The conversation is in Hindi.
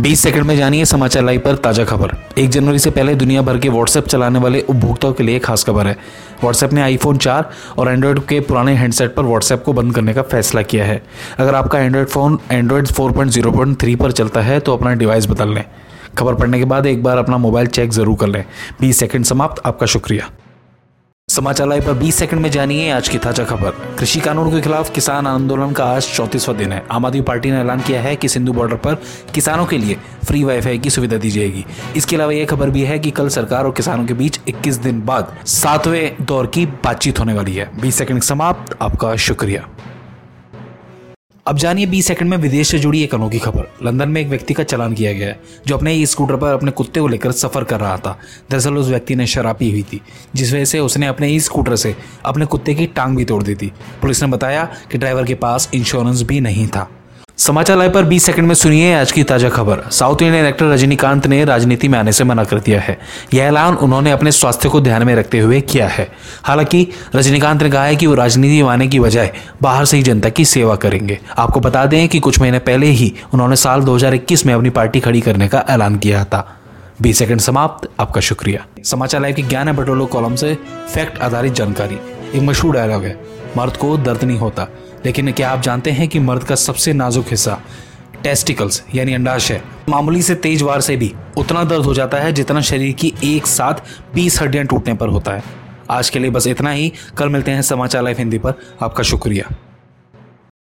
20 सेकंड में जानिए समाचार लाइव पर ताजा खबर। 1 जनवरी से पहले दुनिया भर के व्हाट्सएप चलाने वाले उपभोक्ताओं के लिए खास खबर है। व्हाट्सएप ने आईफोन 4 और एंड्रॉयड के पुराने हैंडसेट पर व्हाट्सएप को बंद करने का फैसला किया है। अगर आपका एंड्रॉयड फ़ोन एंड्रॉयड 4.0.3 पर चलता है तो अपना डिवाइस बदल लें। खबर पढ़ने के बाद एक बार अपना मोबाइल चेक ज़रूर कर लें। 20 सेकंड समाप्त, आपका शुक्रिया। समाचार लाइव पर 20 सेकंड में जानिए आज की ताजा खबर। कृषि कानून के खिलाफ किसान आंदोलन का आज 34वां दिन है। आम आदमी पार्टी ने ऐलान किया है कि सिंधु बॉर्डर पर किसानों के लिए फ्री वाईफाई की सुविधा दी जाएगी। इसके अलावा यह खबर भी है कि कल सरकार और किसानों के बीच 21 दिन बाद 7वें दौर की बातचीत होने वाली है। 20 सेकंड समाप्त, आपका शुक्रिया। अब जानिए 20 सेकंड में विदेश से जुड़ी एक अनोखी खबर। लंदन में एक व्यक्ति का चालान किया गया है जो अपने ई स्कूटर पर अपने कुत्ते को लेकर सफर कर रहा था। दरअसल उस व्यक्ति ने शराब पी हुई थी, जिस वजह से उसने अपने ई स्कूटर से अपने कुत्ते की टांग भी तोड़ दी थी। पुलिस ने बताया कि ड्राइवर के पास इंश्योरेंस भी नहीं था। समाचार लाइव पर 20 सेकंड में सुनिए आज की ताजा खबर। साउथ इंडियन एक्टर रजनीकांत ने राजनीति में आने से मना कर दिया है। यह ऐलान उन्होंने अपने स्वास्थ्य को ध्यान में रखते हुए किया है। हालांकि रजनीकांत ने कहा है कि वो राजनीति में आने की बजाय बाहर से ही जनता की सेवा करेंगे। आपको बता दें कि कुछ महीने पहले ही उन्होंने साल 2021 में अपनी पार्टी खड़ी करने का ऐलान किया था। 20 सेकंड समाप्त, आपका शुक्रिया। समाचार लाइव की ज्ञान है बटोलो कॉलम से फैक्ट आधारित जानकारी। एक मशहूर डायलॉग है, मर्द को दर्द नहीं होता, लेकिन क्या आप जानते हैं कि मर्द का सबसे नाजुक हिस्सा टेस्टिकल्स यानी अंडाशय मामूली से तेज वार से भी उतना दर्द हो जाता है जितना शरीर की एक साथ 20 हड्डियां टूटने पर होता है। आज के लिए बस इतना ही। कल मिलते हैं समाचार लाइव हिंदी पर। आपका शुक्रिया।